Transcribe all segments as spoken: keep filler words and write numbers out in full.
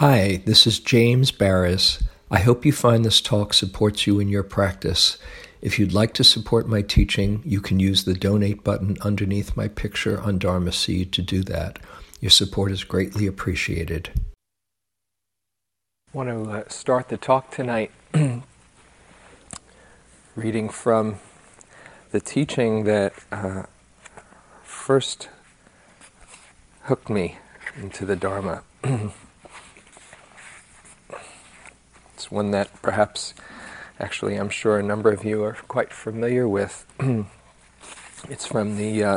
Hi, this is James Baraz. I hope you find this talk supports you in your practice. If you'd like to support my teaching, you can use the donate button underneath my picture on Dharma Seed to do that. Your support is greatly appreciated. I want to uh, start the talk tonight reading from the teaching that uh, first hooked me into the Dharma. It's one that perhaps, actually I'm sure a number of you are quite familiar with. It's from the uh,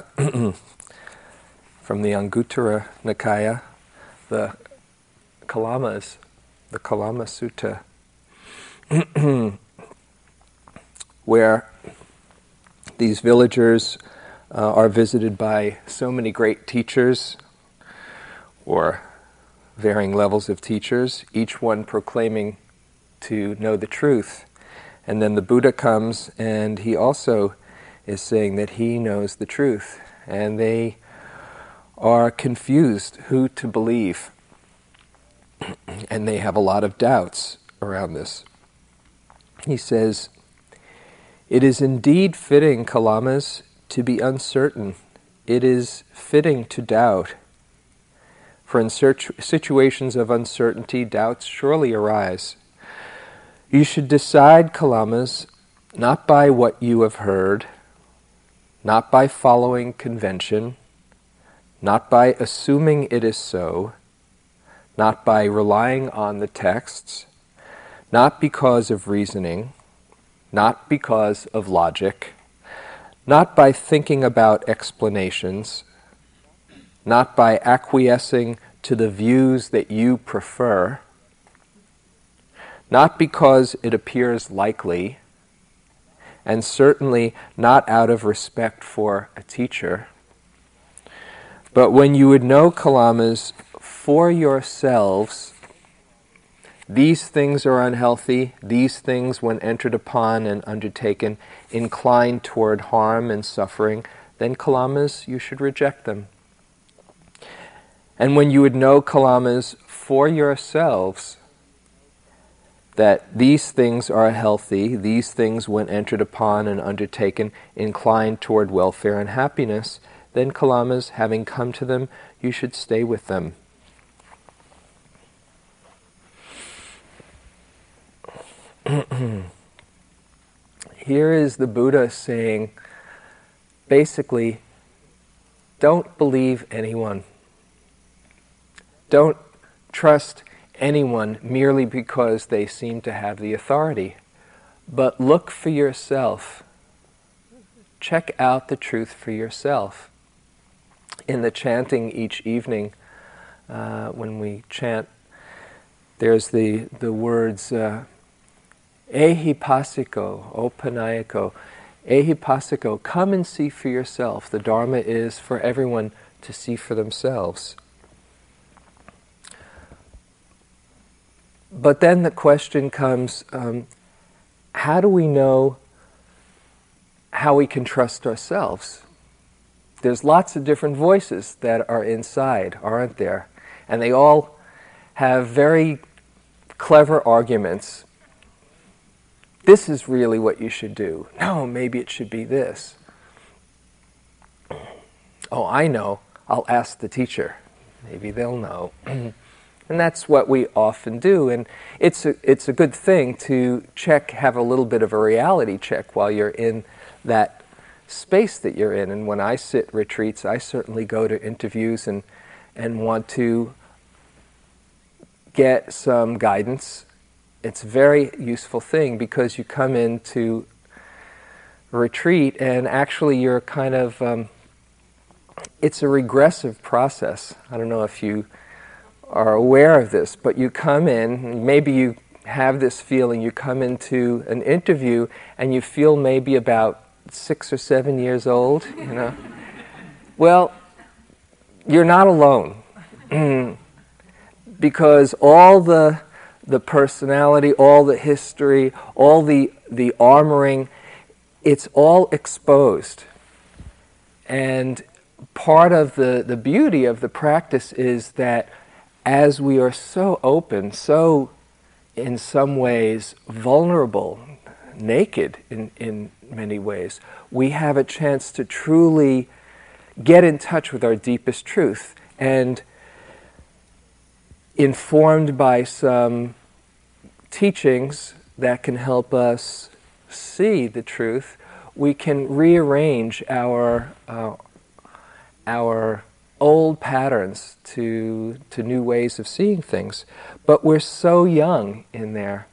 from the Anguttara Nikaya, the Kalamas, the Kalama Sutta, where these villagers uh, are visited by so many great teachers, or varying levels of teachers, each one proclaiming to know the truth. And then the Buddha comes, and he also is saying that he knows the truth. And they are confused who to believe. And they have a lot of doubts around this. He says, "It is indeed fitting, Kalamas, to be uncertain. It is fitting to doubt. For in situations of uncertainty, doubts surely arise. You should decide, Kalamas, not by what you have heard, not by following convention, not by assuming it is so, not by relying on the texts, not because of reasoning, not because of logic, not by thinking about explanations, not by acquiescing to the views that you prefer, not because it appears likely, and certainly not out of respect for a teacher. But when you would know, Kalamas, for yourselves, these things are unhealthy, these things, when entered upon and undertaken, incline toward harm and suffering, then, Kalamas, you should reject them. And when you would know, Kalamas, for yourselves, that these things are healthy, these things, when entered upon and undertaken, incline toward welfare and happiness, then, Kalamas, having come to them, you should stay with them." Here is the Buddha saying, basically, don't believe anyone. Don't trust anyone merely because they seem to have the authority, but look for yourself. Check out the truth for yourself. In the chanting each evening, uh, when we chant, there's the, the words, uh, Ehi Pasiko, O Panayako, Ehi Pasiko, come and see for yourself. The Dharma is for everyone to see for themselves. But then the question comes, um, how do we know how we can trust ourselves? There's lots of different voices that are inside, aren't there? And they all have very clever arguments. This is really what you should do. No, maybe it should be this. Oh, I know. I'll ask the teacher. Maybe they'll know. And that's what we often do, and it's a, it's a good thing to check, have a little bit of a reality check while you're in that space that you're in. And when I sit retreats, I certainly go to interviews and, and want to get some guidance. It's a very useful thing, because you come into retreat and actually you're kind of, um, it's a regressive process. I don't know if you are aware of this, but you come in, maybe you have this feeling, you come into an interview and you feel maybe about six or seven years old, you know. Well, you're not alone, because all the the personality, all the history, all the the armoring, it's all exposed. And part of the, the beauty of the practice is that as we are so open, so in some ways vulnerable, naked in, in many ways, we have a chance to truly get in touch with our deepest truth. And informed by some teachings that can help us see the truth, we can rearrange our uh, our old patterns to to new ways of seeing things. But we're so young in there.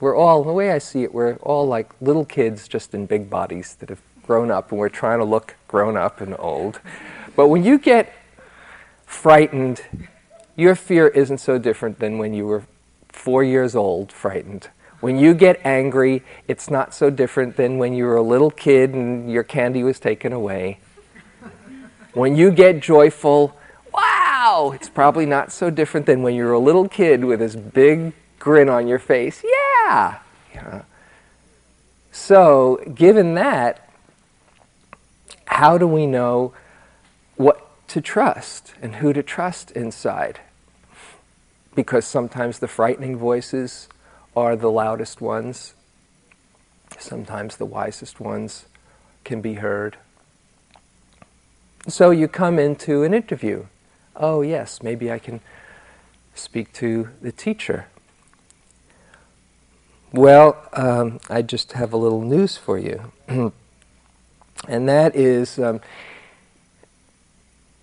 We're all, the way I see it, we're all like little kids just in big bodies that have grown up, and we're trying to look grown up and old. But when you get frightened, your fear isn't so different than when you were four years old, frightened. When you get angry, it's not so different than when you were a little kid and your candy was taken away. When you get joyful, wow, it's probably not so different than when you were a little kid with this big grin on your face. Yeah! Yeah. So, given that, how do we know what to trust and who to trust inside? Because sometimes the frightening voices are the loudest ones. Sometimes the wisest ones can be heard. So you come into an interview. Oh yes, maybe I can speak to the teacher. Well, um, I just have a little news for you. And that is, um,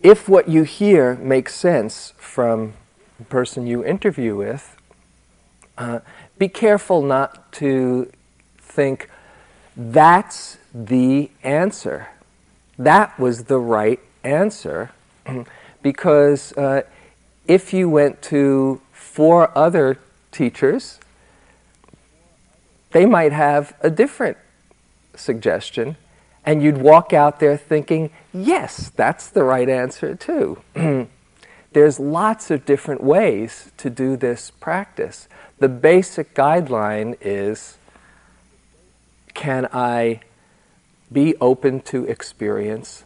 if what you hear makes sense from the person you interview with, uh, be careful not to think, that's the answer. That was the right answer. Because uh, if you went to four other teachers, they might have a different suggestion, and you'd walk out there thinking, yes, that's the right answer too. There's lots of different ways to do this practice. The basic guideline is, can I be open to experience?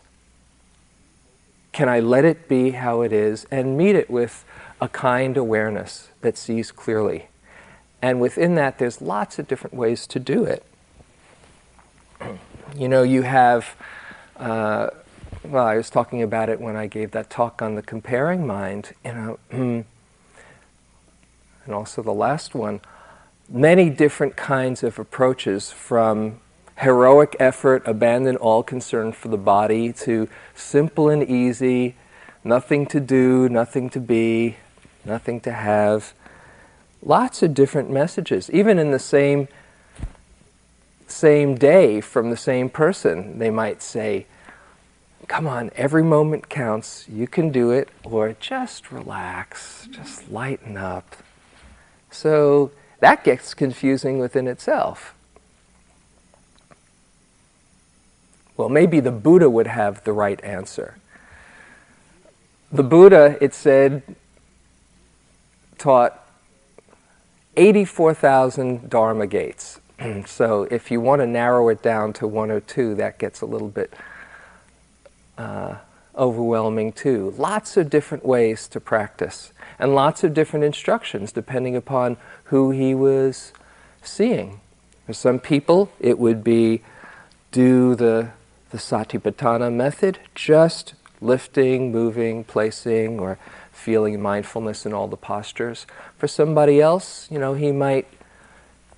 Can I let it be how it is and meet it with a kind awareness that sees clearly? And within that, there's lots of different ways to do it. You know, you have... Uh, well, I was talking about it when I gave that talk on the comparing mind, you know, and also the last one, many different kinds of approaches, from heroic effort, abandon all concern for the body, to simple and easy, nothing to do, nothing to be, nothing to have. Lots of different messages, even in the same same day from the same person. They might say, come on, every moment counts, you can do it, or just relax, just lighten up. So that gets confusing within itself. Well, maybe the Buddha would have the right answer. The Buddha, it said, taught eighty-four thousand Dharma gates. So if you want to narrow it down to one or two, that gets a little bit Uh, overwhelming too. Lots of different ways to practice, and lots of different instructions depending upon who he was seeing. For some people, it would be do the, the Satipatthana method, just lifting, moving, placing, or feeling mindfulness in all the postures. For somebody else, you know, he might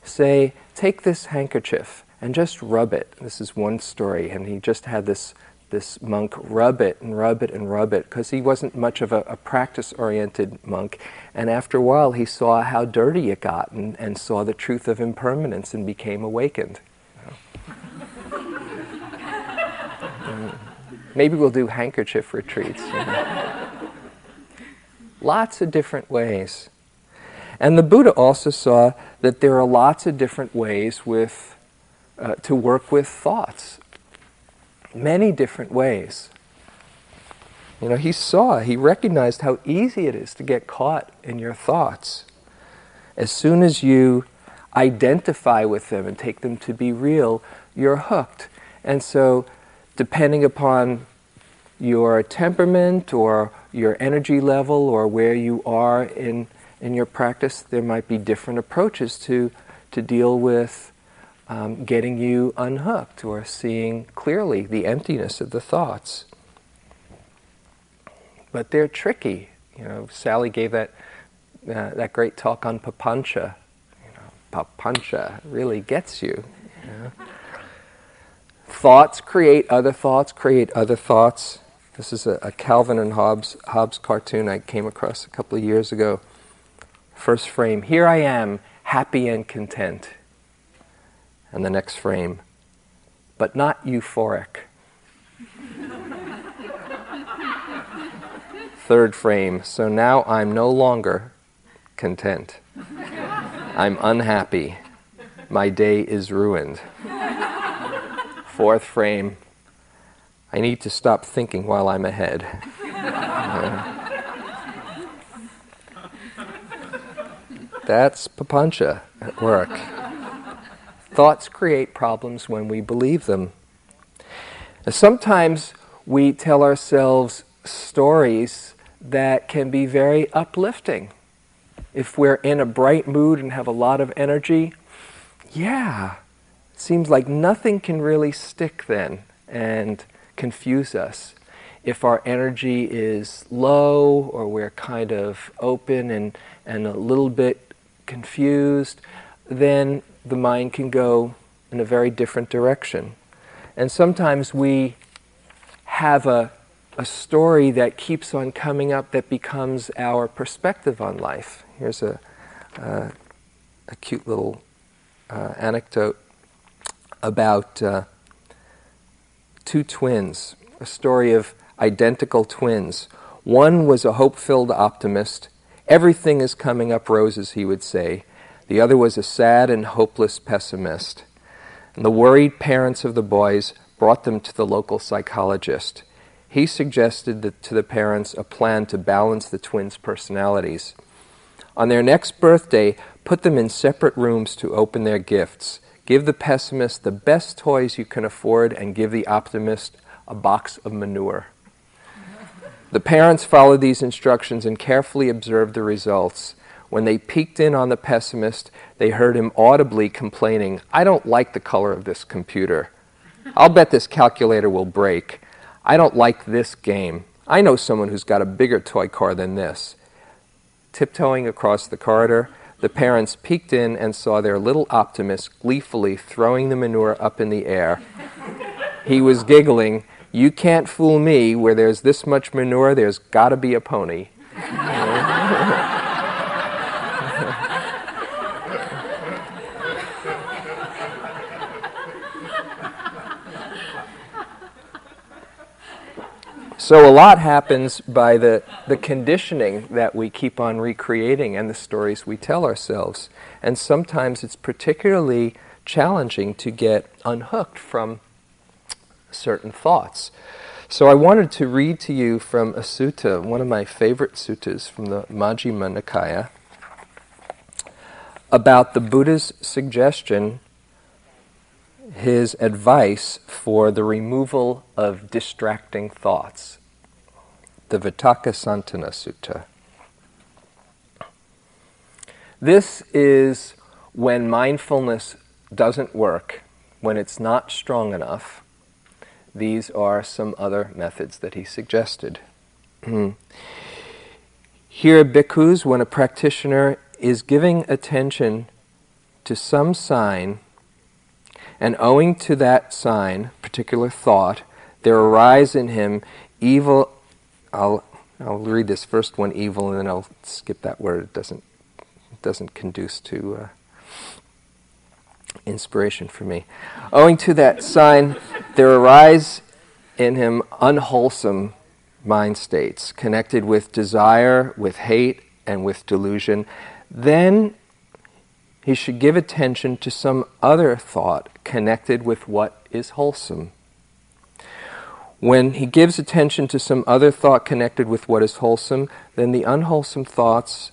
say, take this handkerchief and just rub it. This is one story, and he just had this This monk rub it and rub it and rub it, because he wasn't much of a, a practice-oriented monk. And after a while, he saw how dirty it got, and, and saw the truth of impermanence, and became awakened. uh, maybe we'll do handkerchief retreats. You know. Lots of different ways. And the Buddha also saw that there are lots of different ways with uh, to work with thoughts. Many different ways. You know, he saw, he recognized how easy it is to get caught in your thoughts. As soon as you identify with them and take them to be real, you're hooked. And so, depending upon your temperament or your energy level or where you are in in your practice, there might be different approaches to to deal with um, getting you unhooked or seeing clearly the emptiness of the thoughts. But they're tricky. You know, Sally gave that uh, that great talk on Papancha. You know, Papancha really gets you. You know? Thoughts create other thoughts, create other thoughts. This is a, a Calvin and Hobbes, Hobbes cartoon I came across a couple of years ago. First frame, here I am, happy and content. And the next frame, but not euphoric. Third frame, so now I'm no longer content. I'm unhappy. My day is ruined. Fourth frame, I need to stop thinking while I'm ahead. Yeah. That's Papancha at work. Thoughts create problems when we believe them. Sometimes we tell ourselves stories that can be very uplifting. If we're in a bright mood and have a lot of energy, yeah, it seems like nothing can really stick then and confuse us. If our energy is low or we're kind of open and, and a little bit confused, then the mind can go in a very different direction. And sometimes we have a, a story that keeps on coming up that becomes our perspective on life. Here's a, uh, a cute little uh, anecdote about uh, two twins, a story of identical twins. One was a hope-filled optimist. Everything is coming up roses, he would say. The other was a sad and hopeless pessimist. And the worried parents of the boys brought them to the local psychologist. He suggested that to the parents a plan to balance the twins' personalities. On their next birthday, put them in separate rooms to open their gifts. Give the pessimist the best toys you can afford and give the optimist a box of manure. The parents followed these instructions and carefully observed the results. When they peeked in on the pessimist, they heard him audibly complaining, "I don't like the color of this computer. I'll bet this calculator will break. I don't like this game. I know someone who's got a bigger toy car than this." Tiptoeing across the corridor, the parents peeked in and saw their little optimist gleefully throwing the manure up in the air. He was giggling, "You can't fool me. Where there's this much manure, there's got to be a pony." So a lot happens by the, the conditioning that we keep on recreating and the stories we tell ourselves. And sometimes it's particularly challenging to get unhooked from certain thoughts. So I wanted to read to you from a sutta, one of my favorite suttas from the Majjhima Nikaya, about the Buddha's suggestion, his advice for the removal of distracting thoughts, the Santana Sutta. This is when mindfulness doesn't work, when it's not strong enough. These are some other methods that he suggested. Here, bhikkhus, when a practitioner is giving attention to some sign, and owing to that sign, particular thought, there arise in him evil. I'll I'll read this first one, evil, and then I'll skip that word. It doesn't it doesn't conduce to uh, inspiration for me. Owing to that sign, there arise in him unwholesome mind states connected with desire, with hate, and with delusion. Then he should give attention to some other thought connected with what is wholesome. When he gives attention to some other thought connected with what is wholesome, then the unwholesome thoughts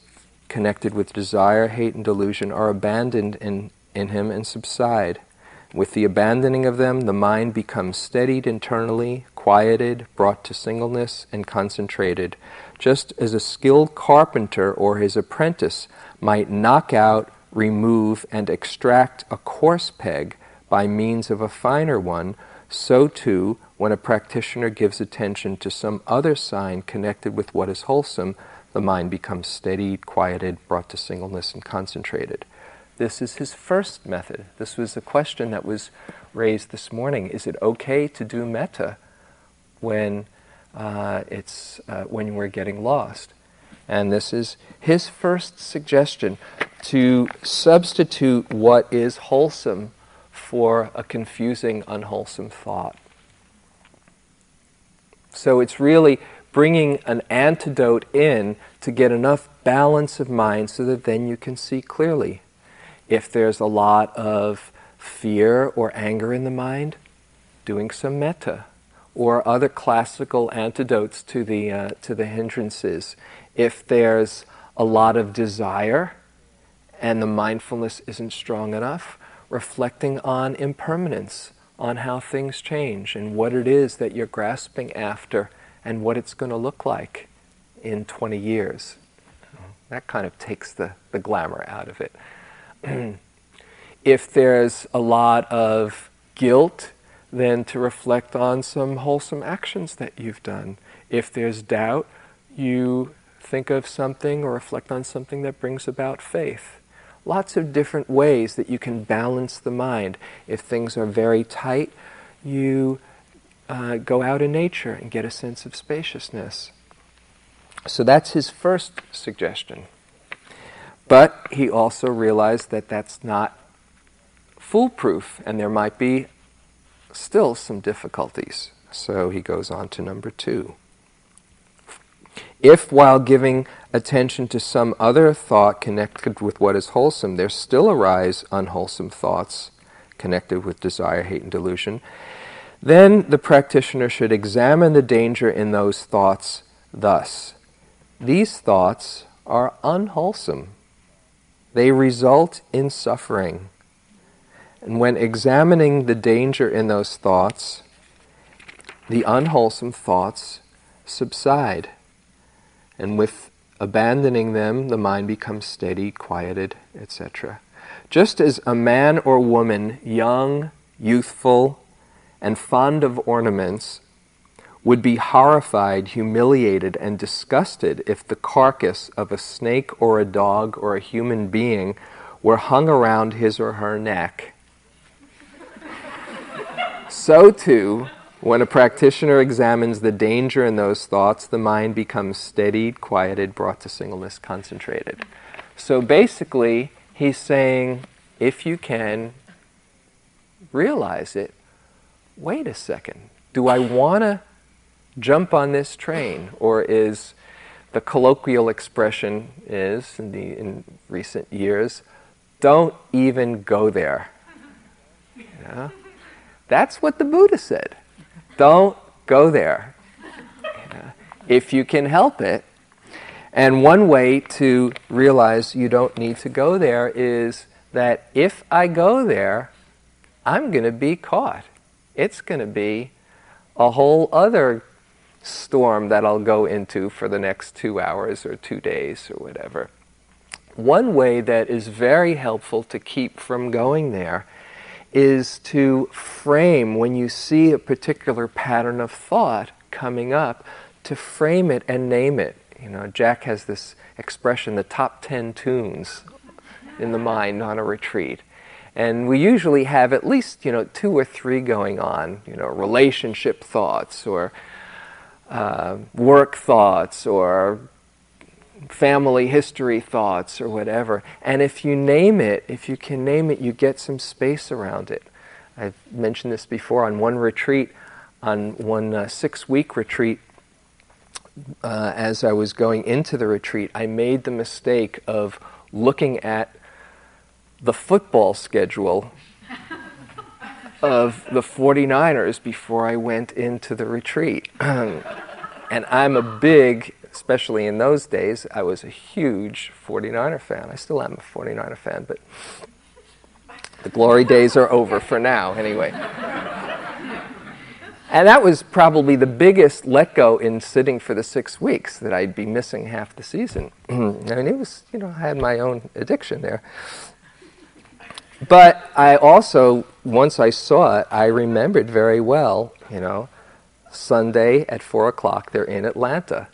connected with desire, hate, and delusion are abandoned in, in him and subside. With the abandoning of them, the mind becomes steadied internally, quieted, brought to singleness, and concentrated, just as a skilled carpenter or his apprentice might knock out, remove, and extract a coarse peg by means of a finer one, so too, when a practitioner gives attention to some other sign connected with what is wholesome, the mind becomes steadied, quieted, brought to singleness, and concentrated. This is his first method. This was a question that was raised this morning. Is it okay to do metta when uh, it's uh, when we're getting lost? And this is his first suggestion, to substitute what is wholesome for a confusing, unwholesome thought. So it's really bringing an antidote in to get enough balance of mind so that then you can see clearly. If there's a lot of fear or anger in the mind, doing some metta, or other classical antidotes to the uh, to the hindrances. If there's a lot of desire and the mindfulness isn't strong enough, reflecting on impermanence, on how things change and what it is that you're grasping after and what it's going to look like in twenty years. That kind of takes the, the glamour out of it. If there's a lot of guilt, then to reflect on some wholesome actions that you've done. If there's doubt, you think of something or reflect on something that brings about faith. Lots of different ways that you can balance the mind. If things are very tight, you uh, go out in nature and get a sense of spaciousness. So that's his first suggestion. But he also realized that that's not foolproof, and there might be still some difficulties. So he goes on to number two. If while giving attention to some other thought connected with what is wholesome, there still arise unwholesome thoughts connected with desire, hate, and delusion, then the practitioner should examine the danger in those thoughts thus. These thoughts are unwholesome. They result in suffering. And when examining the danger in those thoughts, the unwholesome thoughts subside. And with abandoning them, the mind becomes steady, quieted, et cetera. Just as a man or woman, young, youthful, and fond of ornaments, would be horrified, humiliated, and disgusted if the carcass of a snake or a dog or a human being were hung around his or her neck, so too, when a practitioner examines the danger in those thoughts, the mind becomes steadied, quieted, brought to singleness, concentrated. So basically, he's saying, if you can realize it, wait a second. Do I want to jump on this train? Or is, the colloquial expression is, in, the, in recent years, don't even go there. Yeah? That's what the Buddha said. Don't go there, yeah, if you can help it. And one way to realize you don't need to go there is that if I go there, I'm going to be caught. It's going to be a whole other storm that I'll go into for the next two hours or two days or whatever. One way that is very helpful to keep from going there is to frame, when you see a particular pattern of thought coming up, to frame it and name it. You know, Jack has this expression, the top ten tunes in the mind on a retreat. And we usually have at least, you know, two or three going on, you know, relationship thoughts or uh, work thoughts or family history thoughts or whatever. And if you name it, if you can name it, you get some space around it. I've mentioned this before. On one retreat, on one uh, six-week retreat, uh, as I was going into the retreat, I made the mistake of looking at the football schedule of the forty-niners before I went into the retreat. And I'm a big... especially in those days, I was a huge forty-niner fan. I still am a forty-niner fan, but The glory days are over for now, anyway. And that was probably the biggest let go in sitting for the six weeks, that I'd be missing half the season. I mean, it was, you know, I had my own addiction there. But I also, once I saw it, I remembered very well, you know, Sunday at four o'clock, they're in Atlanta.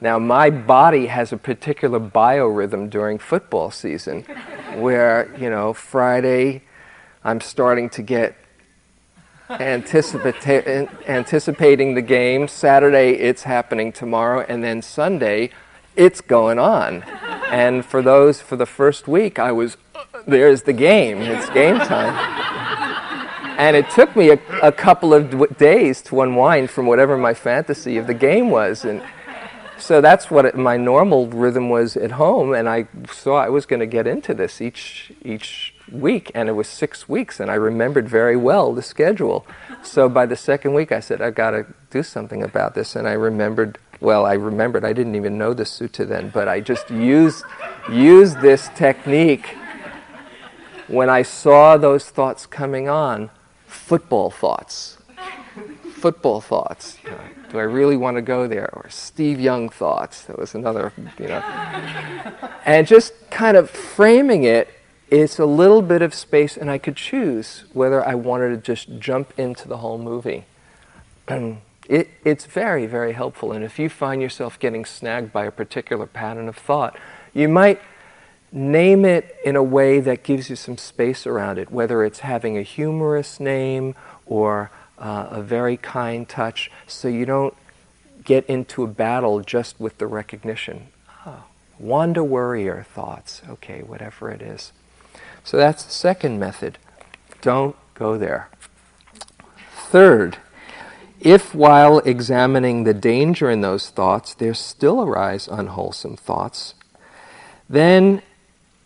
Now, my body has a particular biorhythm during football season where, you know, Friday, I'm starting to get anticipat- anticipating the game. Saturday, it's happening tomorrow. And then Sunday, it's going on. And for those, for the first week, I was, there's the game. It's game time. And it took me a, a couple of d- days to unwind from whatever my fantasy of the game was. And so that's what it, my normal rhythm was at home, and I saw I was going to get into this each each week, and it was six weeks, and I remembered very well the schedule. So by the second week, I said, I've got to do something about this, and I remembered, well, I remembered, I didn't even know this sutta then, but I just used, used this technique. When I saw those thoughts coming on, football thoughts, football thoughts, you know, do I really want to go there? Or Steve Young thoughts. That was another, you know. And just kind of framing it, it's a little bit of space, and I could choose whether I wanted to just jump into the whole movie. it, it's very, very helpful. And if you find yourself getting snagged by a particular pattern of thought, you might name it in a way that gives you some space around it, whether it's having a humorous name or Uh, a very kind touch, so you don't get into a battle just with the recognition. Oh, Wanda Worrier thoughts, okay, whatever it is. So that's the second method. Don't go there. Third, if while examining the danger in those thoughts, there still arise unwholesome thoughts, then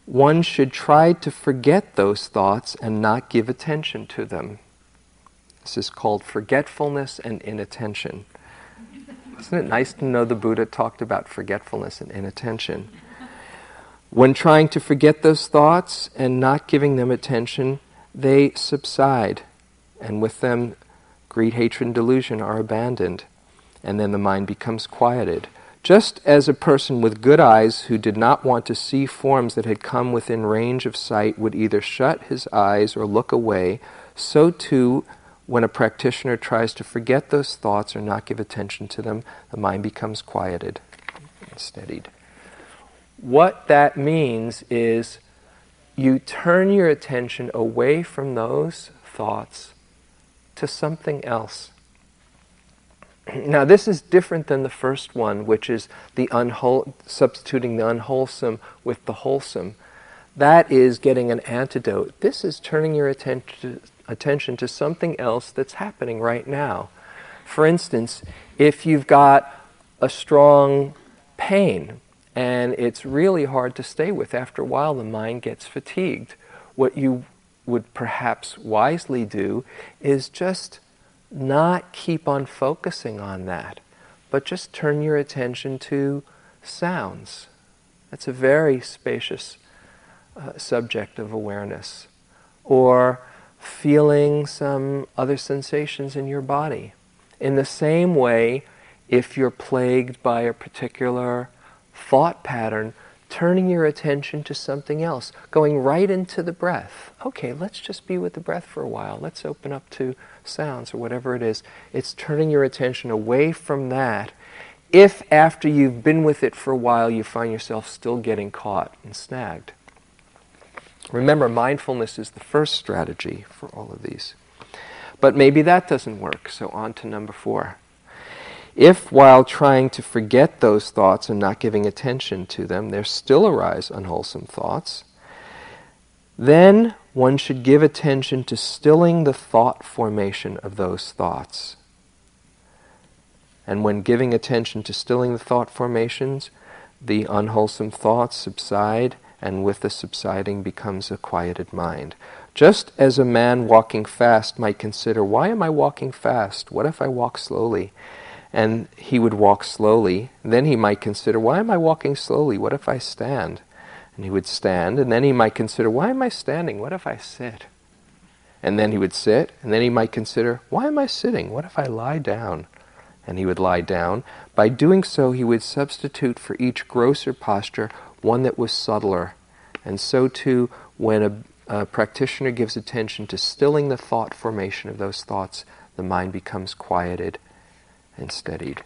one should try to forget those thoughts and not give attention to them. This is called forgetfulness and inattention. Isn't it nice to know the Buddha talked about forgetfulness and inattention? When trying to forget those thoughts and not giving them attention, they subside, and with them, greed, hatred, and delusion are abandoned, and then the mind becomes quieted. Just as a person with good eyes who did not want to see forms that had come within range of sight would either shut his eyes or look away, so too, when a practitioner tries to forget those thoughts or not give attention to them, the mind becomes quieted and steadied. What that means is you turn your attention away from those thoughts to something else. Now, this is different than the first one, which is the unwhole, substituting the unwholesome with the wholesome. That is getting an antidote. This is turning your attention to attention to something else that's happening right now. For instance, if you've got a strong pain and it's really hard to stay with, after a while the mind gets fatigued. What you would perhaps wisely do is just not keep on focusing on that, but just turn your attention to sounds. That's a very spacious uh, subject of awareness. Or feeling some other sensations in your body. In the same way, if you're plagued by a particular thought pattern, turning your attention to something else, going right into the breath. Okay, let's just be with the breath for a while. Let's open up to sounds or whatever it is. It's turning your attention away from that. If after you've been with it for a while, you find yourself still getting caught and snagged. Remember, mindfulness is the first strategy for all of these. But maybe that doesn't work, so on to number four. If while trying to forget those thoughts and not giving attention to them, there still arise unwholesome thoughts, then one should give attention to stilling the thought formation of those thoughts. And when giving attention to stilling the thought formations, the unwholesome thoughts subside, and with the subsiding becomes a quieted mind. Just as a man walking fast might consider, why am I walking fast? What if I walk slowly? And he would walk slowly. Then he might consider, why am I walking slowly? What if I stand? And he would stand. And then he might consider, why am I standing? What if I sit? And then he would sit, and then he might consider, why am I sitting? What if I lie down? And he would lie down. By doing so, he would substitute for each grosser posture one that was subtler. And so too, when a, a practitioner gives attention to stilling the thought formation of those thoughts, the mind becomes quieted and steadied.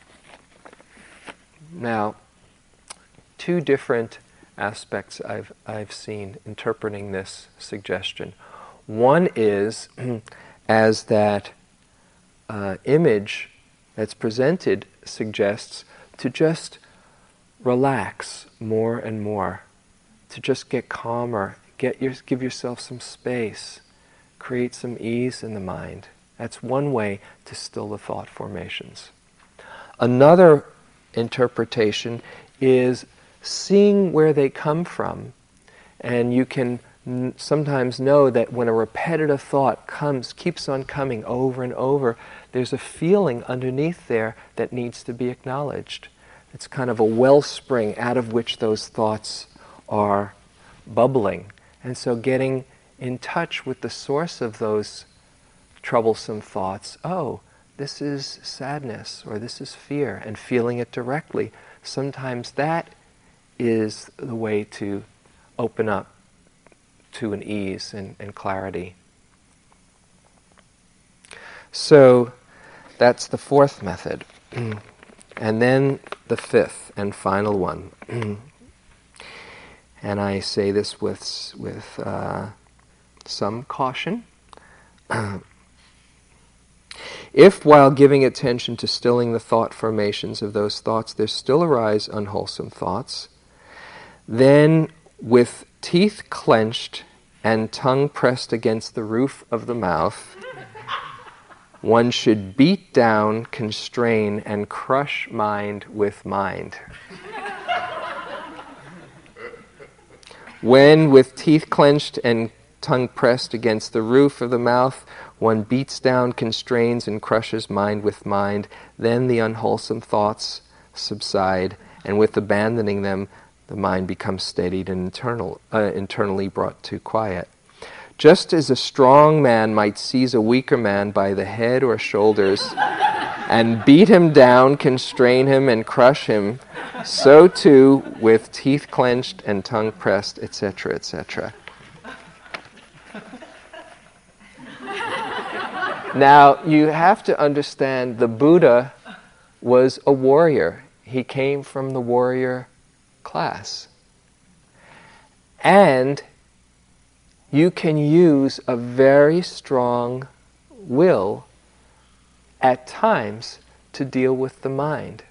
Now, two different aspects I've, I've seen interpreting this suggestion. One is as that uh, image that's presented suggests, to just relax more and more, to just get calmer, get your, give yourself some space, create some ease in the mind. That's one way to still the thought formations. Another interpretation is seeing where they come from, and you can n- sometimes know that when a repetitive thought comes, keeps on coming over and over, there's a feeling underneath there that needs to be acknowledged. It's kind of a wellspring out of which those thoughts are bubbling. And so getting in touch with the source of those troublesome thoughts, oh, this is sadness, or this is fear, and feeling it directly. Sometimes that is the way to open up to an ease and, and clarity. So that's the fourth method. And then the fifth and final one. And I say this with, with uh, some caution. If, while giving attention to stilling the thought formations of those thoughts, there still arise unwholesome thoughts, then with teeth clenched and tongue pressed against the roof of the mouth, one should beat down, constrain, and crush mind with mind. When, with teeth clenched and tongue pressed against the roof of the mouth, one beats down, constrains, and crushes mind with mind, then the unwholesome thoughts subside, and with abandoning them, the mind becomes steadied and internal, uh, internally brought to quiet. Just as a strong man might seize a weaker man by the head or shoulders and beat him down, constrain him, and crush him, so too with teeth clenched and tongue pressed, et cetera, et cetera. Now, you have to understand the Buddha was a warrior. He came from the warrior class. And you can use a very strong will at times to deal with the mind.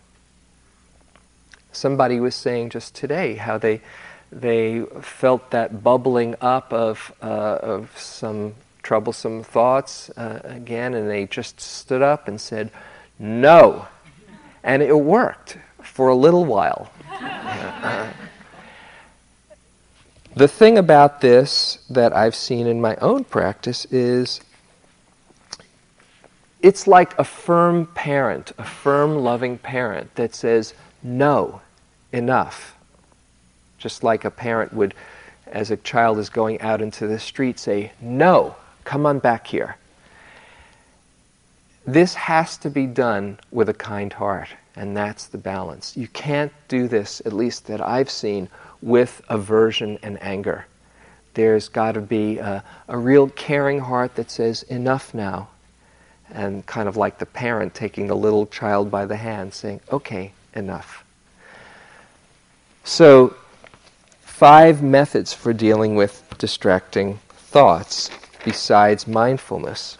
Somebody was saying just today how they they felt that bubbling up of uh, of some troublesome thoughts uh, again, and they just stood up and said, no. And it worked for a little while. uh, The thing about this that I've seen in my own practice is it's like a firm parent, a firm, loving parent that says, no, enough. Just like a parent would, as a child is going out into the street, say, no, come on back here. This has to be done with a kind heart, and that's the balance. You can't do this, at least that I've seen, with aversion and anger. There's got to be a, a real caring heart that says, enough now. And kind of like the parent taking the little child by the hand, saying, okay, enough. So, five methods for dealing with distracting thoughts besides mindfulness.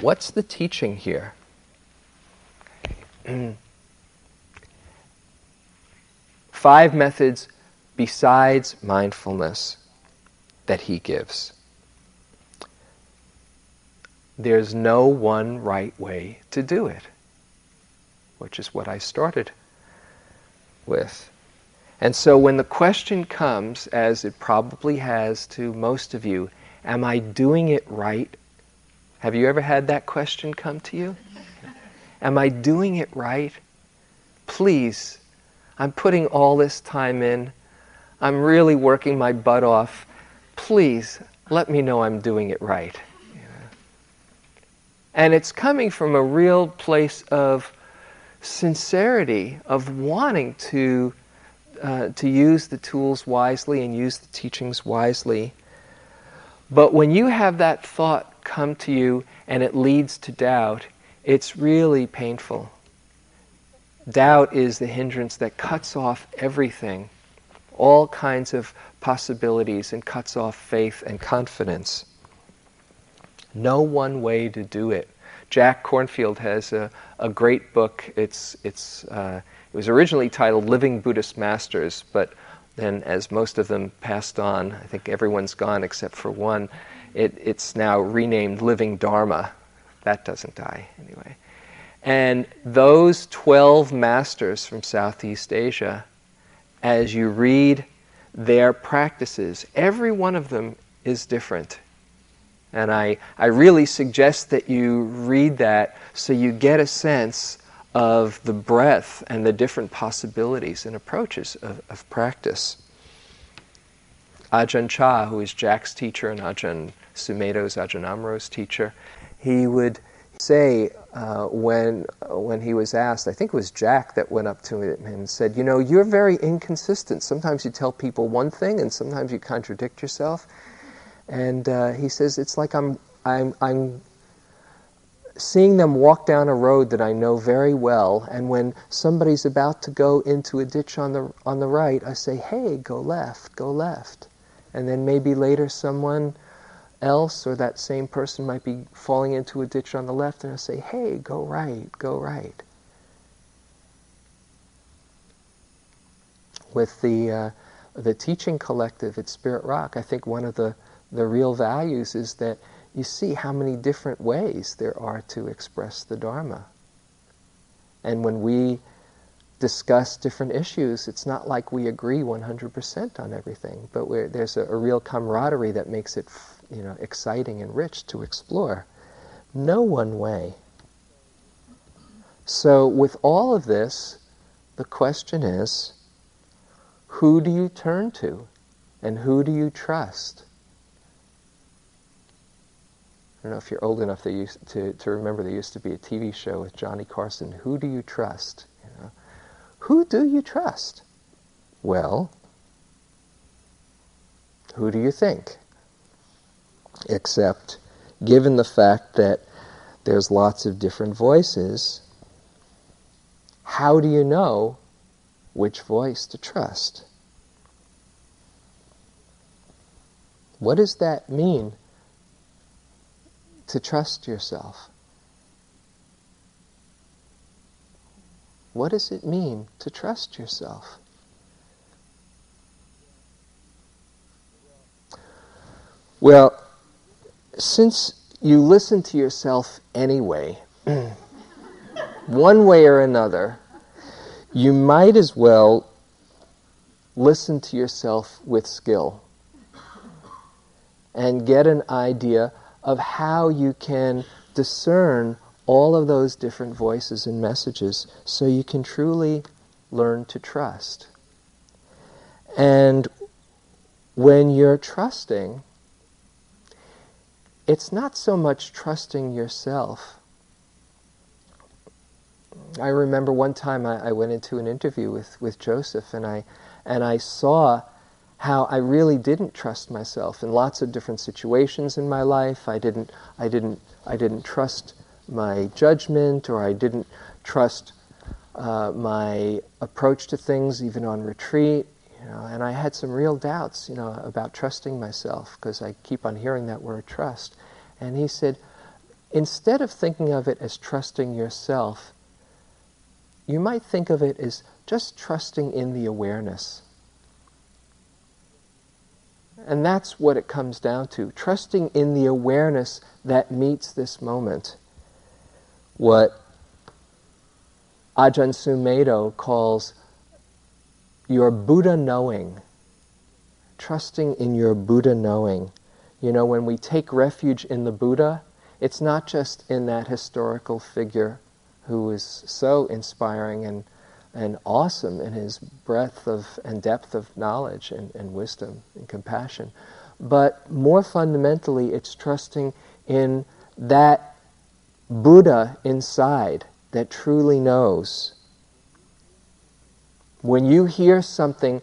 What's the teaching here? Five methods besides mindfulness that he gives. There's no one right way to do it, which is what I started with. And so when the question comes, as it probably has to most of you, am I doing it right? Have you ever had that question come to you? Am I doing it right? Please, I'm putting all this time in. I'm really working my butt off. Please, let me know I'm doing it right. You know? And it's coming from a real place of sincerity, of wanting to uh, to use the tools wisely and use the teachings wisely. But when you have that thought come to you and it leads to doubt, it's really painful. Doubt is the hindrance that cuts off everything, all kinds of possibilities, and cuts off faith and confidence. No one way to do it. Jack Kornfield has a, a great book. It's, it's, uh, it was originally titled Living Buddhist Masters, but then as most of them passed on, I think everyone's gone except for one, it, it's now renamed Living Dharma. That doesn't die, anyway. And those twelve masters from Southeast Asia, as you read their practices, every one of them is different. And I, I really suggest that you read that so you get a sense of the breadth and the different possibilities and approaches of, of practice. Ajahn Chah, who is Jack's teacher and Ajahn Sumedho's, Ajahn Amaro's teacher, he would say uh, when when he was asked, I think it was Jack that went up to him and said, you know, you're very inconsistent. Sometimes you tell people one thing and sometimes you contradict yourself. And uh, he says, it's like I'm I'm I'm seeing them walk down a road that I know very well, and when somebody's about to go into a ditch on the on the right, I say, hey, go left, go left. And then maybe later someone else or that same person might be falling into a ditch on the left, and I say, hey, go right, go right. With the uh, the teaching collective at Spirit Rock, I think one of the, the real values is that you see how many different ways there are to express the Dharma. And when we discuss different issues, it's not like we agree one hundred percent on everything, but we're, there's a, a real camaraderie that makes it f- you know, exciting and rich to explore. No one way. So with all of this, the question is, who do you turn to and who do you trust? I don't know if you're old enough to, to, to remember there used to be a T V show with Johnny Carson, Who Do You Trust? You know, who do you trust? Well, who do you think? Except, given the fact that there's lots of different voices, how do you know which voice to trust? What does that mean? To trust yourself. What does it mean to trust yourself? Well, since you listen to yourself anyway, one way or another, you might as well listen to yourself with skill and get an idea of how you can discern all of those different voices and messages so you can truly learn to trust. And when you're trusting, it's not so much trusting yourself. I remember one time I, I went into an interview with, with Joseph, and I and I saw how I really didn't trust myself in lots of different situations in my life. I didn't, I didn't, I didn't trust my judgment, or I didn't trust uh, my approach to things, even on retreat. You know, and I had some real doubts, you know, about trusting myself, because I keep on hearing that word trust. And he said, instead of thinking of it as trusting yourself, you might think of it as just trusting in the awareness. And that's what it comes down to, trusting in the awareness that meets this moment. What Ajahn Sumedho calls your Buddha knowing, trusting in your Buddha knowing. You know, when we take refuge in the Buddha, it's not just in that historical figure who is so inspiring and, and awesome in his breadth of and depth of knowledge and, and wisdom and compassion. but more fundamentally, it's trusting in that Buddha inside that truly knows. When you hear something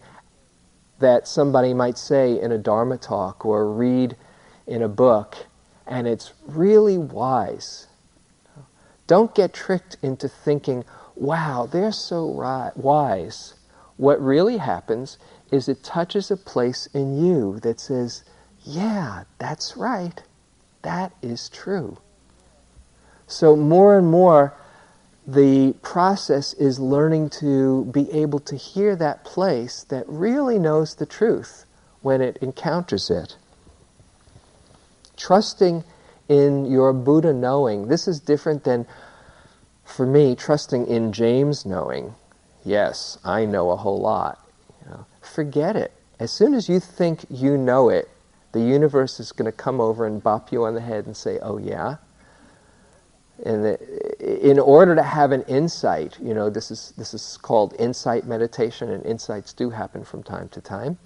that somebody might say in a Dharma talk or read in a book, and it's really wise, don't get tricked into thinking, wow, they're so ri- wise. What really happens is it touches a place in you that says, yeah, that's right. That is true. So more and more, the process is learning to be able to hear that place that really knows the truth when it encounters it. Trusting in your Buddha knowing. This is different than, for me, trusting in James knowing. Yes, I know a whole lot. You know, forget it. As soon as you think you know it, the universe is going to come over and bop you on the head and say, oh yeah? And the, in order to have an insight, you know, this is this is called insight meditation, and insights do happen from time to time.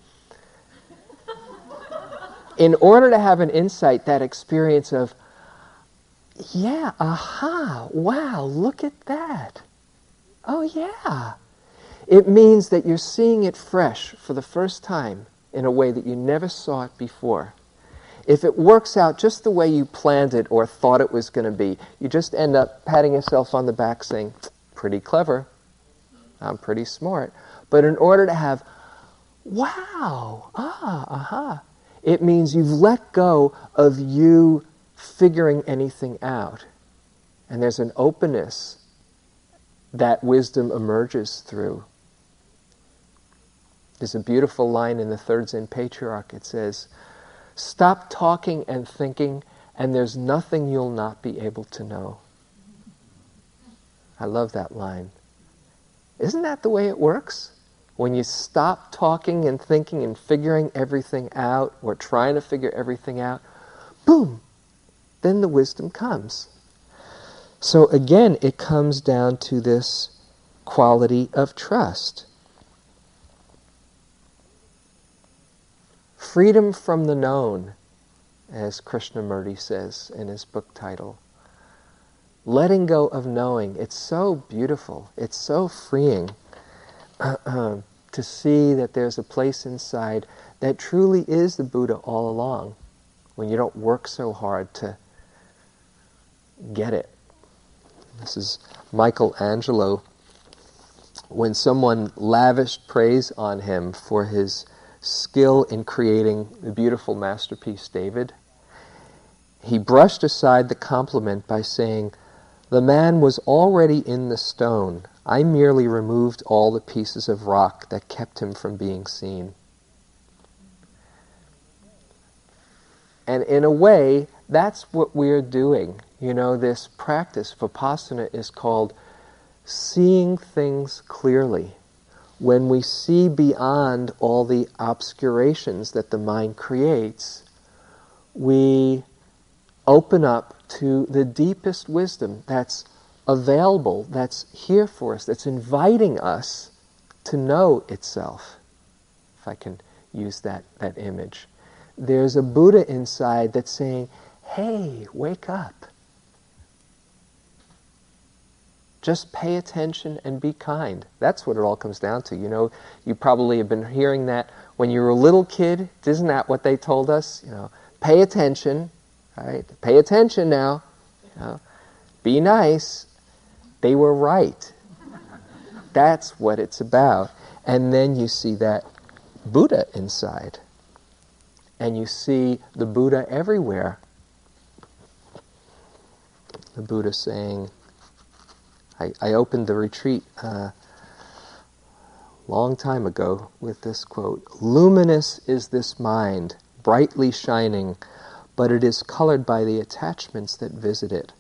In order to have an insight, that experience of, yeah, aha, wow, look at that. Oh yeah. It means that you're seeing it fresh for the first time in a way that you never saw it before. If it works out just the way you planned it or thought it was going to be, you just end up patting yourself on the back saying, pretty clever, I'm pretty smart. But in order to have, wow, ah, aha, it means you've let go of you figuring anything out. And there's an openness that wisdom emerges through. There's a beautiful line in the Third Zen Patriarch. It says, stop talking and thinking, and there's nothing you'll not be able to know. I love that line. Isn't that the way it works? When you stop talking and thinking and figuring everything out, or trying to figure everything out, boom, then the wisdom comes. So again, it comes down to this quality of trust. Freedom from the known, as Krishnamurti says in his book title. Letting go of knowing. It's so beautiful. It's so freeing to see that there's a place inside that truly is the Buddha all along, when you don't work so hard to get it. This is Michelangelo. When someone lavished praise on him for his skill in creating the beautiful masterpiece David, he brushed aside the compliment by saying, the man was already in the stone. I merely removed all the pieces of rock that kept him from being seen. And in a way, that's what we're doing. You know, this practice, Vipassana, is called seeing things clearly. When we see beyond all the obscurations that the mind creates, we open up to the deepest wisdom that's available, that's here for us, that's inviting us to know itself. If I can use that, that image. There's a Buddha inside that's saying, hey, wake up. Just pay attention and be kind. That's what it all comes down to. You know, you probably have been hearing that when you were a little kid. Isn't that what they told us? You know, pay attention, right? Pay attention now. You know, be nice. They were right. That's what it's about. And then you see that Buddha inside. And you see the Buddha everywhere. The Buddha saying, I, I opened the retreat a uh, long time ago with this quote, luminous is this mind, brightly shining, but it is colored by the attachments that visit it.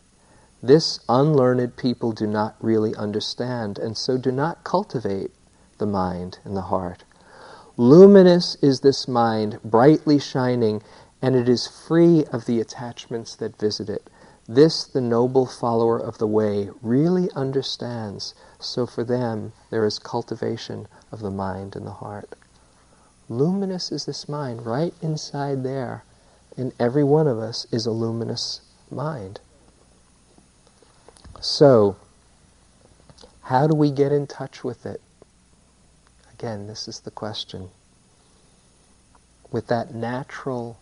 This unlearned people do not really understand, and so do not cultivate the mind and the heart. Luminous is this mind, brightly shining, and it is free of the attachments that visit it. This the noble follower of the way really understands, so for them there is cultivation of the mind and the heart. Luminous is this mind right inside there, and every one of us is a luminous mind. So, how do we get in touch with it? Again, this is the question. With that natural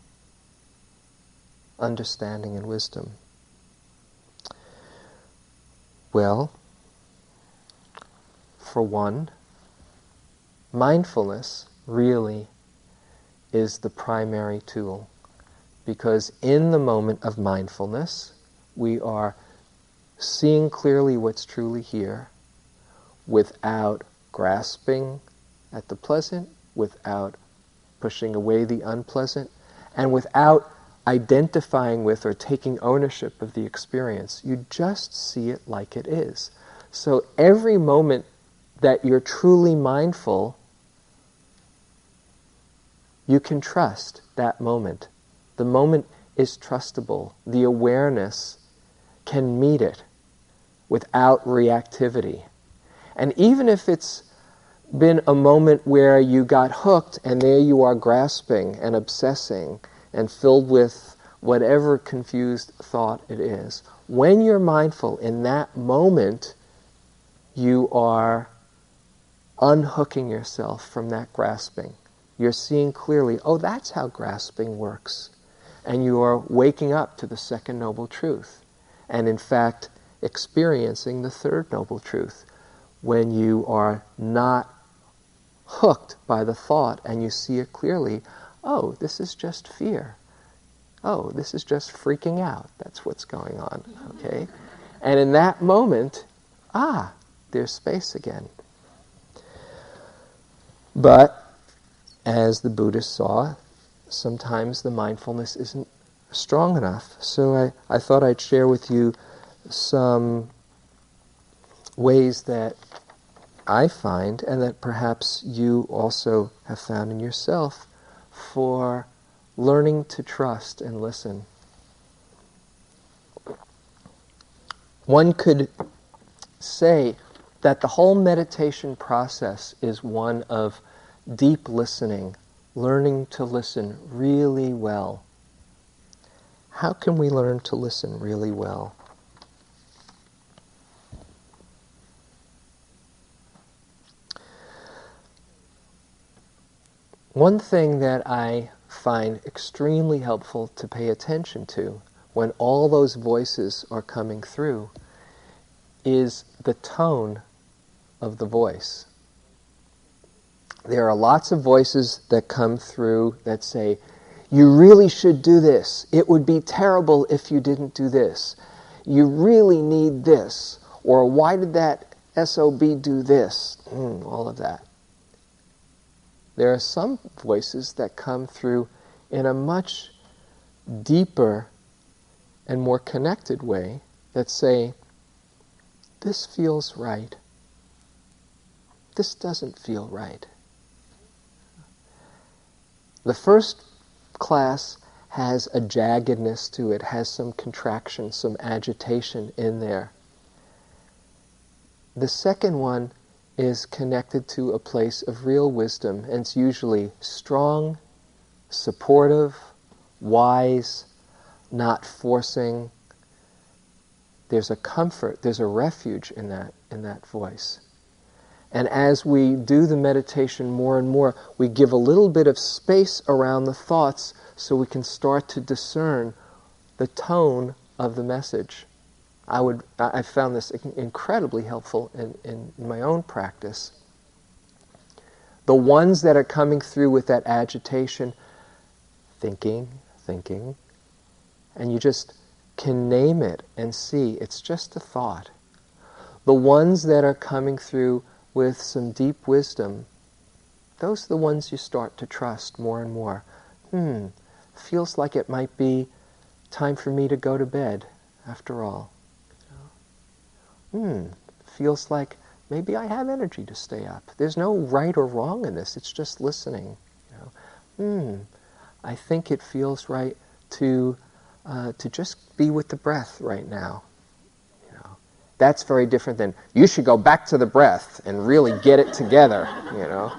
understanding and wisdom. Well, for one, mindfulness really is the primary tool, because in the moment of mindfulness, we are seeing clearly what's truly here without grasping at the pleasant, without pushing away the unpleasant, and without identifying with or taking ownership of the experience. You just see it like it is. So every moment that you're truly mindful, you can trust that moment. The moment is trustable. The awareness can meet it without reactivity. And even if it's been a moment where you got hooked and there you are grasping and obsessing and filled with whatever confused thought it is, when you're mindful in that moment, you are unhooking yourself from that grasping. You're seeing clearly, oh, that's how grasping works. And you are waking up to the second noble truth. And in fact, experiencing the third noble truth. When you are not hooked by the thought and you see it clearly, oh, this is just fear. Oh, this is just freaking out. That's what's going on, okay? And in that moment, ah, there's space again. But, as the Buddhists saw, sometimes the mindfulness isn't strong enough. So I, I thought I'd share with you some ways that I find, and that perhaps you also have found in yourself, for learning to trust and listen. One could say that the whole meditation process is one of deep listening, learning to listen really well. How can we learn to listen really well? One thing that I find extremely helpful to pay attention to when all those voices are coming through is the tone of the voice. There are lots of voices that come through that say, you really should do this. It would be terrible if you didn't do this. You really need this. Or why did that S O B do this? Mm, all of that. There are some voices that come through in a much deeper and more connected way that say, this feels right. This doesn't feel right. The first class has a jaggedness to it, has some contraction, some agitation in there. The second one is connected to a place of real wisdom, and it's usually strong, supportive, wise, not forcing. There's a comfort, there's a refuge in that, in that voice. And as we do the meditation more and more, we give a little bit of space around the thoughts so we can start to discern the tone of the message. I would, I found this incredibly helpful in, in my own practice. The ones that are coming through with that agitation, thinking, thinking, and you just can name it and see it's just a thought. The ones that are coming through with some deep wisdom, those are the ones you start to trust more and more. Hmm, feels like it might be time for me to go to bed after all. Hmm, feels like maybe I have energy to stay up. There's no right or wrong in this, it's just listening. You know? Hmm, I think it feels right to uh, to just be with the breath right now. You know? That's very different than, you should go back to the breath and really get it together. You know,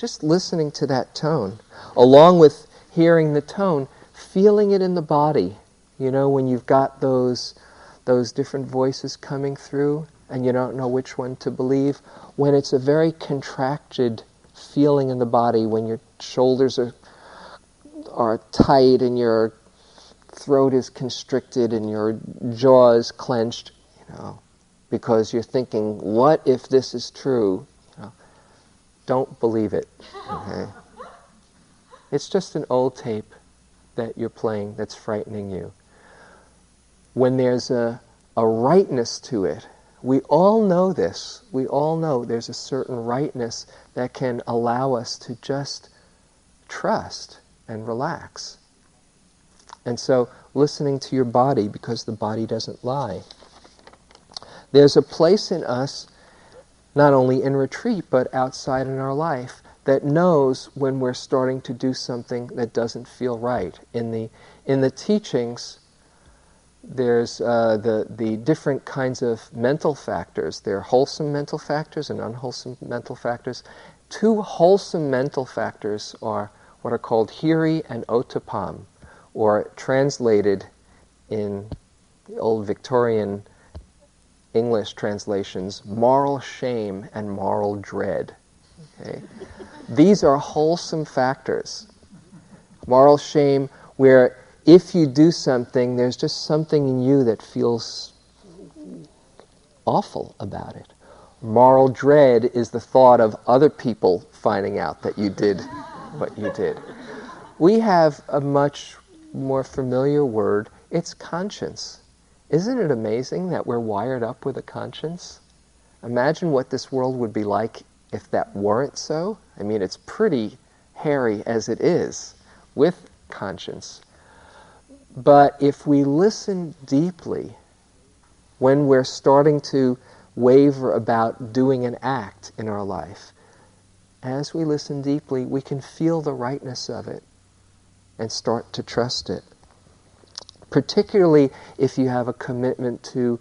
just listening to that tone, along with hearing the tone, feeling it in the body. You know, when you've got those those different voices coming through and you don't know which one to believe, when it's a very contracted feeling in the body, when your shoulders are are tight and your throat is constricted and your jaw is clenched, you know, because you're thinking, what if this is true? You know, don't believe it. Okay? It's just an old tape that you're playing that's frightening you. When there's a, a rightness to it, we all know this. We all know there's a certain rightness that can allow us to just trust and relax. And so, listening to your body, because the body doesn't lie. There's a place in us, not only in retreat, but outside in our life, that knows when we're starting to do something that doesn't feel right. In the in the teachings, there's uh, the, the different kinds of mental factors. There are wholesome mental factors and unwholesome mental factors. Two wholesome mental factors are what are called hiri and otapam, or translated in old Victorian English translations, moral shame and moral dread. Okay? These are wholesome factors. Moral shame, where if you do something, there's just something in you that feels awful about it. Moral dread is the thought of other people finding out that you did what you did. We have a much more familiar word, it's conscience. Isn't it amazing that we're wired up with a conscience? Imagine what this world would be like if that weren't so. I mean, it's pretty hairy as it is with conscience. But if we listen deeply when we're starting to waver about doing an act in our life, as we listen deeply, we can feel the rightness of it and start to trust it. Particularly if you have a commitment to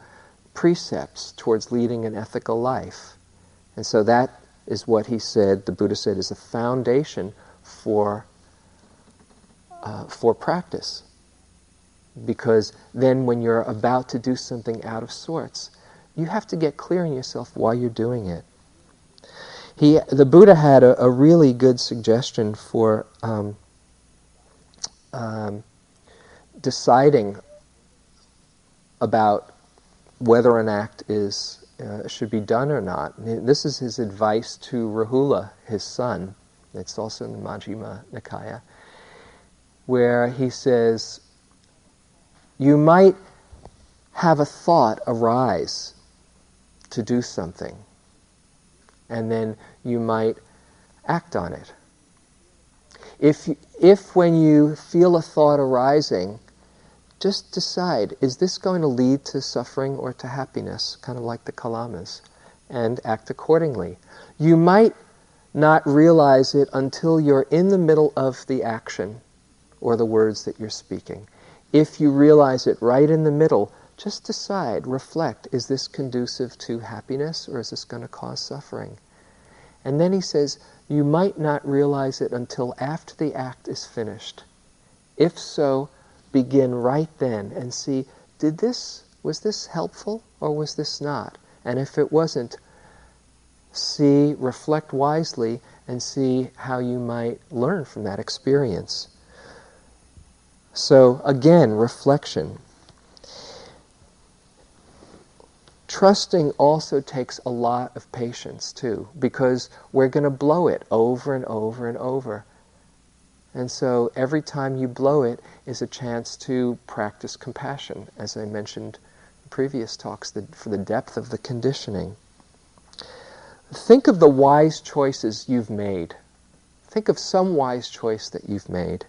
precepts towards leading an ethical life. And so that is what he said, the Buddha said, is a foundation for, uh, for practice. Because then when you're about to do something out of sorts, you have to get clear in yourself why you're doing it. He, the Buddha had a, a really good suggestion for um, um, deciding about whether an act is uh, should be done or not. This is his advice to Rahula, his son. It's also in the Majjhima Nikaya, where he says, you might have a thought arise to do something, and then you might act on it. If, you, if when you feel a thought arising, just decide, is this going to lead to suffering or to happiness? Kind of like the Kalamas. And act accordingly. You might not realize it until you're in the middle of the action or the words that you're speaking. If you realize it right in the middle, just decide, reflect, is this conducive to happiness or is this going to cause suffering? And then he says, you might not realize it until after the act is finished. If so, begin right then and see, did this, was this helpful or was this not? And if it wasn't, see, reflect wisely and see how you might learn from that experience. So, again, reflection. Trusting also takes a lot of patience, too, because we're going to blow it over and over and over. And so every time you blow it is a chance to practice compassion, as I mentioned in previous talks, the, for the depth of the conditioning. Think of the wise choices you've made. Think of some wise choice that you've made.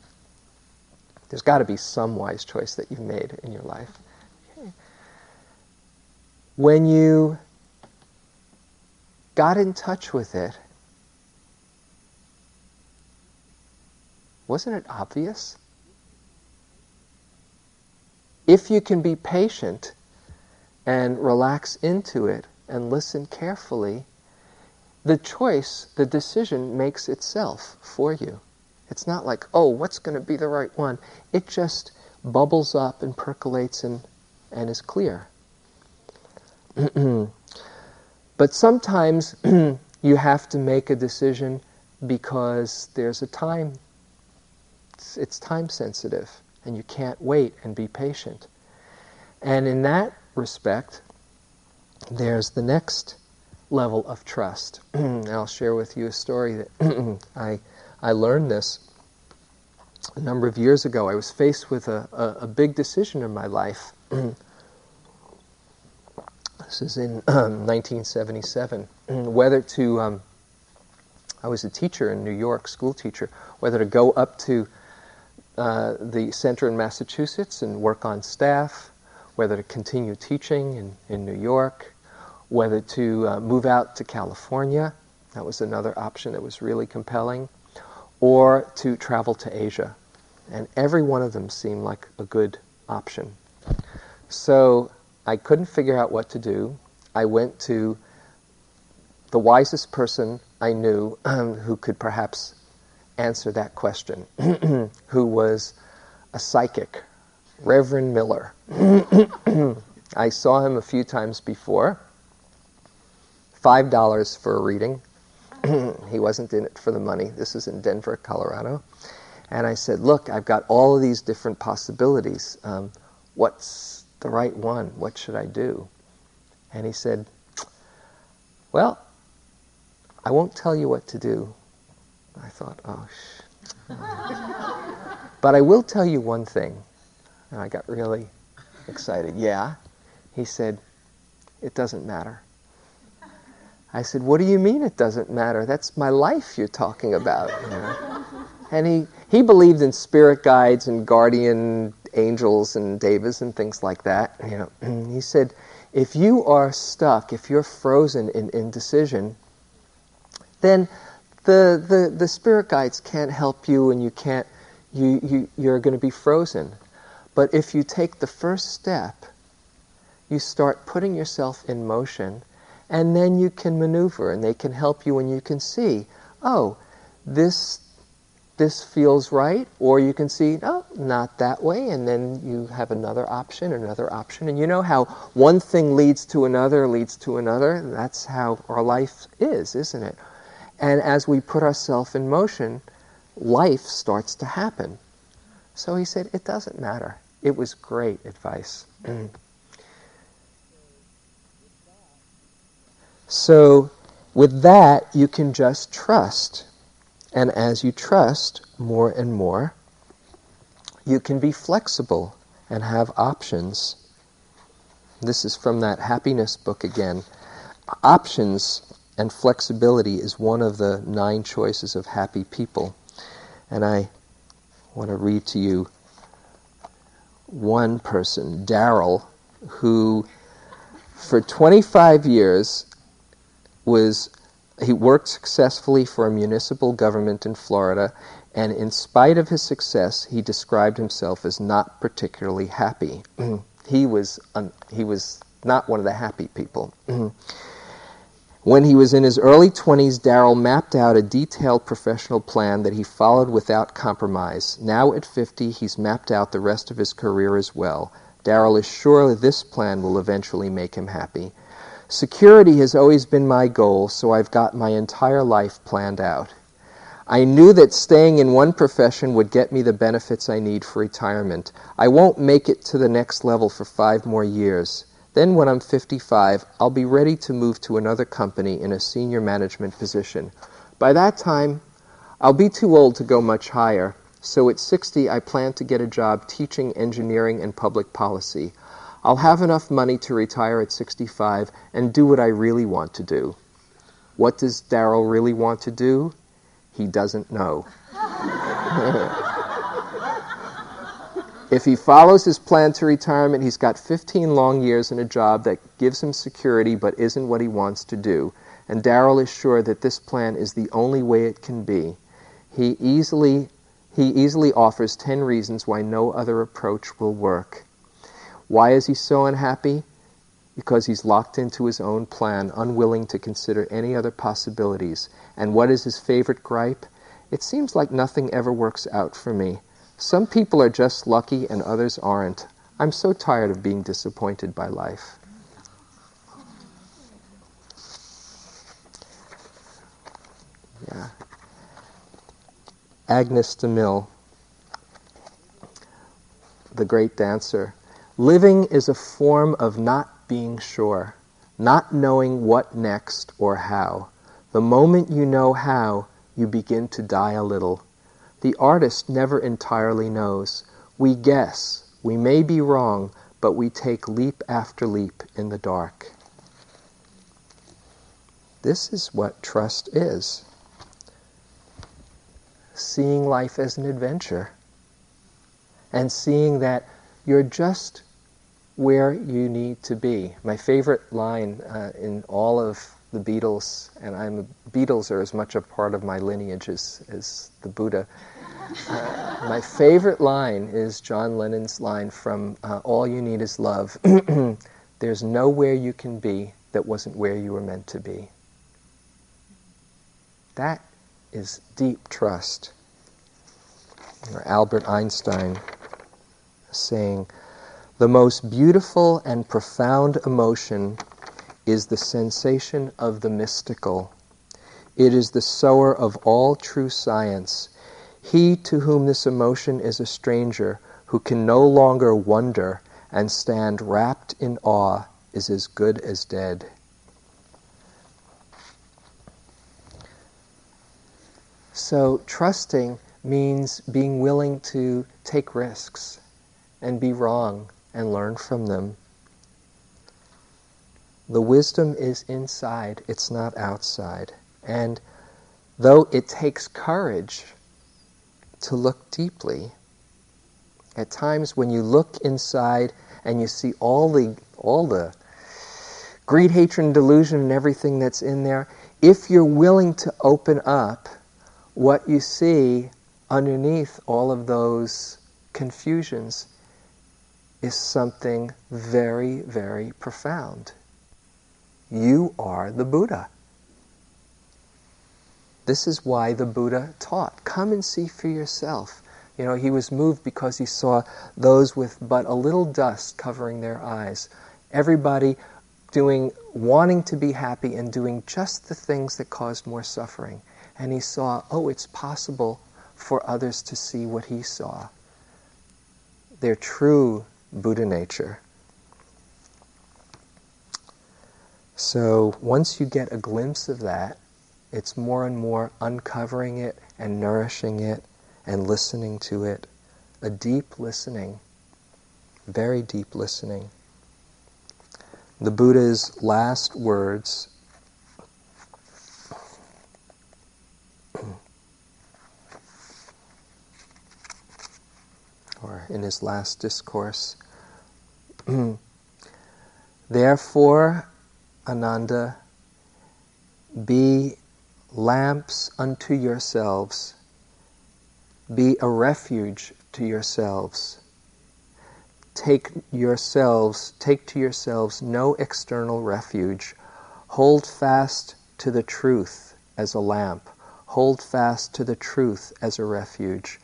There's got to be some wise choice that you've made in your life. Okay. When you got in touch with it, wasn't it obvious? If you can be patient and relax into it and listen carefully, the choice, the decision makes itself for you. It's not like, oh, what's going to be the right one? It just bubbles up and percolates and, and is clear. But sometimes you have to make a decision because there's a time, it's, it's time sensitive, and you can't wait and be patient. And in that respect, there's the next level of trust. I'll share with you a story that I I learned this a number of years ago. I was faced with a, a, a big decision in my life. This is in um, nineteen seventy-seven. Whether to, um, I was a teacher in New York, school teacher, whether to go up to uh, the center in Massachusetts and work on staff, whether to continue teaching in, in New York, whether to uh, move out to California. That was another option that was really compelling. Or to travel to Asia. And every one of them seemed like a good option. So I couldn't figure out what to do. I went to the wisest person I knew um, who could perhaps answer that question, who was a psychic, Reverend Miller. I saw him a few times before. Five dollars for a reading. He wasn't in it for the money. This is in Denver, Colorado. And I said, look, I've got all of these different possibilities. Um, what's the right one? What should I do? And he said, well, I won't tell you what to do. I thought, oh, shh. But I will tell you one thing. And I got really excited. Yeah. He said, it doesn't matter. I said, what do you mean it doesn't matter? That's my life you're talking about. You know? And he, he believed in spirit guides and guardian angels and devas and things like that. You know? And he said, if you are stuck, if you're frozen in indecision, then the, the, the spirit guides can't help you and you can't, you, you, you're going to be frozen. But if you take the first step, you start putting yourself in motion. And then you can maneuver, and they can help you, and you can see, oh, this this feels right, or you can see, no, not that way, and then you have another option, another option, and you know how one thing leads to another, leads to another. That's how our life is, isn't it? And as we put ourselves in motion, life starts to happen. So he said, it doesn't matter. It was great advice. So with that, you can just trust. And as you trust more and more, you can be flexible and have options. This is from that happiness book again. Options and flexibility is one of the nine choices of happy people. And I want to read to you one person, Darryl, who for twenty-five years... was he worked successfully for a municipal government in Florida, and in spite of his success, he described himself as not particularly happy. he was un, he was not one of the happy people. When he was in his early twenties, Darryl mapped out a detailed professional plan that he followed without compromise. Now at fifty, he's mapped out the rest of his career as well. Darryl is sure this plan will eventually make him happy. Security has always been my goal, so I've got my entire life planned out. I knew that staying in one profession would get me the benefits I need for retirement. I won't make it to the next level for five more years. Then when I'm fifty-five, I'll be ready to move to another company in a senior management position. By that time, I'll be too old to go much higher, so at sixty, I plan to get a job teaching engineering and public policy. I'll have enough money to retire at sixty-five and do what I really want to do. What does Darryl really want to do? He doesn't know. If he follows his plan to retirement, he's got fifteen long years in a job that gives him security but isn't what he wants to do. And Darryl is sure that this plan is the only way it can be. He easily, he easily offers ten reasons why no other approach will work. Why is he so unhappy? because he's locked into his own plan, unwilling to consider any other possibilities. And what is his favorite gripe? It seems like nothing ever works out for me. Some people are just lucky and others aren't. I'm so tired of being disappointed by life. Yeah. Agnes DeMille, the great dancer. Living is a form of not being sure, not knowing what next or how. The moment you know how, you begin to die a little. The artist never entirely knows. We guess, we may be wrong, but we take leap after leap in the dark. This is what trust is. Seeing life as an adventure, and seeing that you're just where you need to be. My favorite line uh, in all of the Beatles, and I'm Beatles are as much a part of my lineage as, as the Buddha. Uh, my favorite line is John Lennon's line from uh, All You Need Is Love. There's nowhere you can be that wasn't where you were meant to be. That is deep trust. Or Albert Einstein saying, the most beautiful and profound emotion is the sensation of the mystical. It is the sower of all true science. He to whom this emotion is a stranger, who can no longer wonder and stand wrapped in awe, is as good as dead. So trusting means being willing to take risks and be wrong and learn from them. The wisdom is inside, it's not outside. And though it takes courage to look deeply, at times when you look inside and you see all the all the greed, hatred, and delusion and everything that's in there, if you're willing to open up, what you see underneath all of those confusions is something very, very profound. You are the Buddha. This is why the Buddha taught. Come and see for yourself. You know, he was moved because he saw those with but a little dust covering their eyes. Everybody doing, wanting to be happy and doing just the things that caused more suffering. And he saw, oh, it's possible for others to see what he saw. Their true Buddha nature. So once you get a glimpse of that, it's more and more uncovering it and nourishing it and listening to it. A deep listening, very deep listening. The Buddha's last words or in his last discourse, therefore, Ananda, be lamps unto yourselves, be a refuge to yourselves. Take yourselves, take to yourselves no external refuge. Hold fast to the truth as a lamp. Hold fast to the truth as a refuge.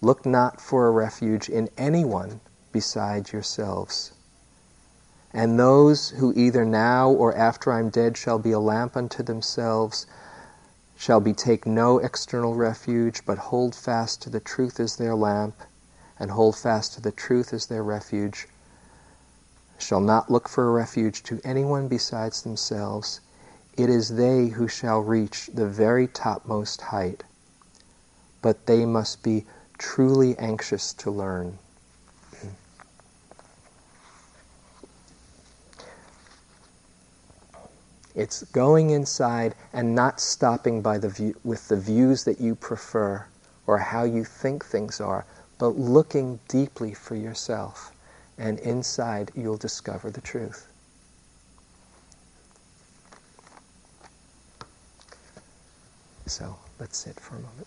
Look not for a refuge in anyone beside yourselves. And those who either now or after I'm dead shall be a lamp unto themselves, shall be take no external refuge, but hold fast to the truth as their lamp, and hold fast to the truth as their refuge, shall not look for a refuge to anyone besides themselves. It is they who shall reach the very topmost height, but they must be truly anxious to learn. It's going inside and not stopping by the view, with the views that you prefer or how you think things are, but looking deeply for yourself. And inside, you'll discover the truth. So, let's sit for a moment.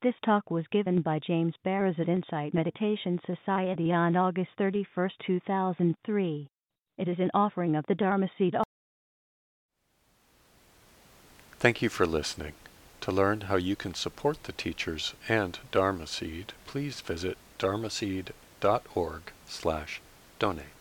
This talk was given by James Baraz at Insight Meditation Society on August thirty-first, two thousand three. It is an offering of the Dharma Seed. Thank you for listening. To learn how you can support the teachers and Dharma Seed, please visit dharmaseed dot org slash donate.